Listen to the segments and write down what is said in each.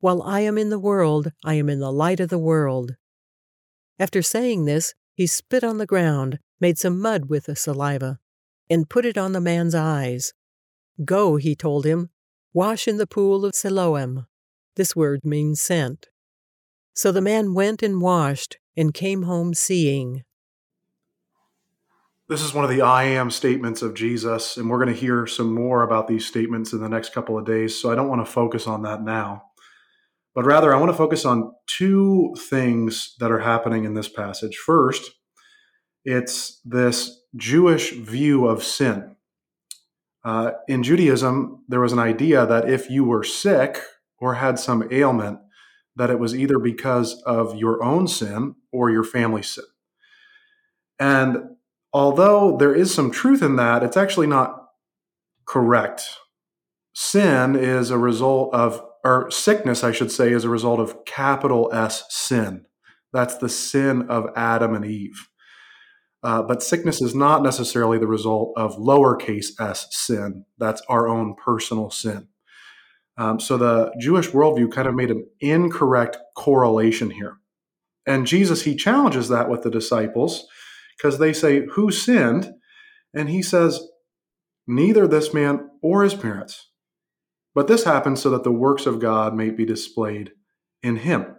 While I am in the world, I am in the light of the world. After saying this, he spit on the ground, made some mud with the saliva, and put it on the man's eyes. "Go," he told him, "wash in the pool of Siloam." This word means sent. So the man went and washed and came home seeing. This is one of the I am statements of Jesus, and we're going to hear some more about these statements in the next couple of days, so I don't want to focus on that now. But rather, I want to focus on two things that are happening in this passage. First, it's this Jewish view of sin. In Judaism, there was an idea that if you were sick or had some ailment, that it was either because of your own sin or your family's sin. And although there is some truth in that, it's actually not correct. Sickness, I should say, is a result of capital S sin. That's the sin of Adam and Eve. But sickness is not necessarily the result of lowercase s sin. That's our own personal sin. So the Jewish worldview kind of made an incorrect correlation here. And Jesus, he challenges that with the disciples because they say, "Who sinned?" And he says, "Neither this man or his parents. But this happens so that the works of God may be displayed in him."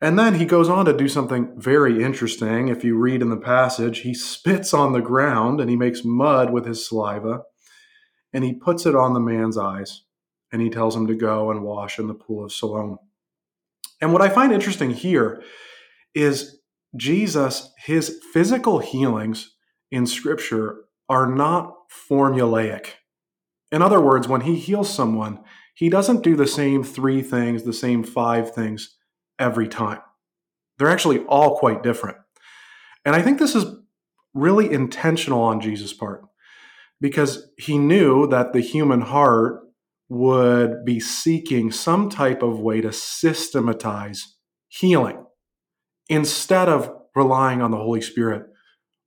And then he goes on to do something very interesting. If you read in the passage, he spits on the ground and he makes mud with his saliva and he puts it on the man's eyes and he tells him to go and wash in the pool of Siloam. And what I find interesting here is Jesus, his physical healings in Scripture are not formulaic. In other words, when he heals someone, he doesn't do the same three things, the same five things every time. They're actually all quite different. And I think this is really intentional on Jesus' part because he knew that the human heart would be seeking some type of way to systematize healing instead of relying on the Holy Spirit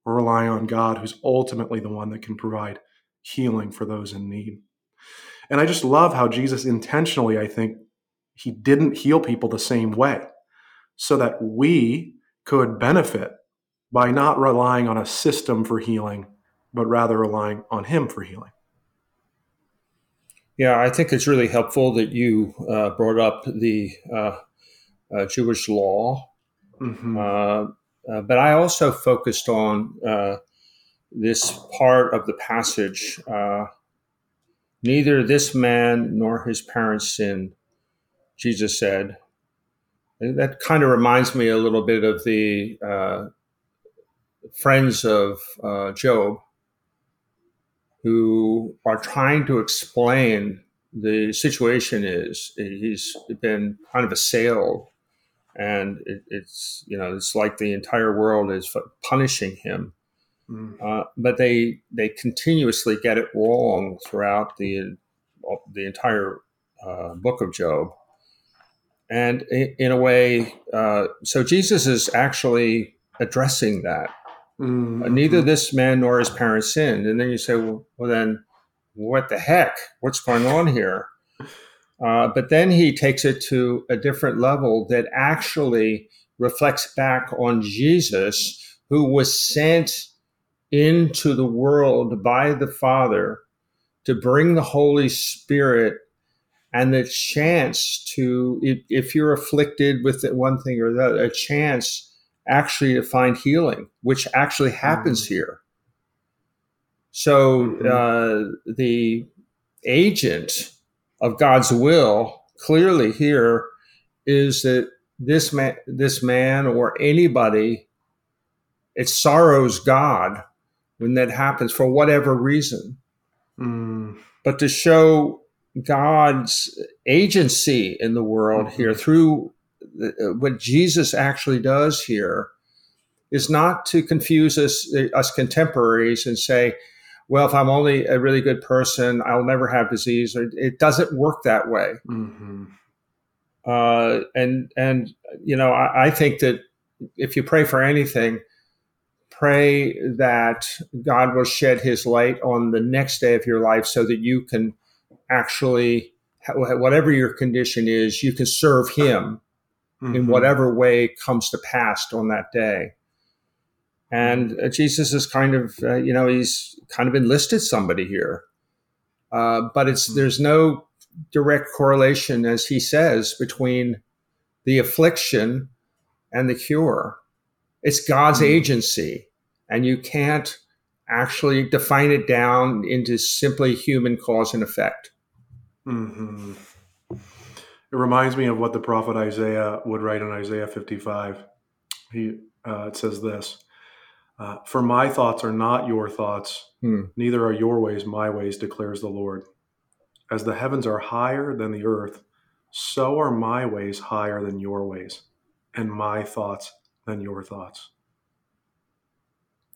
or relying on God, who's ultimately the one that can provide healing for those in need. And I just love how Jesus intentionally, I think, he didn't heal people the same way so that we could benefit by not relying on a system for healing, but rather relying on him for healing. Yeah, I think it's really helpful that you brought up the Jewish law. Mm-hmm. But I also focused on this part of the passage, "Neither this man nor his parents sinned," Jesus said. And that kind of reminds me a little bit of the friends of Job, who are trying to explain the situation is. He's been kind of assailed, and it's like the entire world is punishing him. But they continuously get it wrong throughout the entire book of Job. And in a way, so Jesus is actually addressing that. Mm-hmm. Neither this man nor his parents sinned. And then you say, well then, what the heck? What's going on here? But then he takes it to a different level that actually reflects back on Jesus, who was sent into the world by the Father to bring the Holy Spirit and the chance to, if you're afflicted with one thing or the other, a chance actually to find healing, which actually happens here. So the agent of God's will clearly here is that this man or anybody, it sorrows God when that happens for whatever reason. But to show God's agency in the world here through what Jesus actually does here is not to confuse us contemporaries and say, well, if I'm only a really good person, I'll never have disease. Or it doesn't work that way. Mm-hmm. And you know, I think that if you pray for anything, pray that God will shed his light on the next day of your life so that you can actually, whatever your condition is, you can serve him mm-hmm. in whatever way comes to pass on that day. And Jesus is kind of, you know, he's kind of enlisted somebody here. But there's no direct correlation, as he says, between the affliction and the cure. It's God's agency, and you can't actually define it down into simply human cause and effect. Mm-hmm. It reminds me of what the prophet Isaiah would write in Isaiah 55. It says this. For my thoughts are not your thoughts, neither are your ways my ways, declares the Lord. As the heavens are higher than the earth, so are my ways higher than your ways, and my thoughts than your thoughts.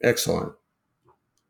Excellent.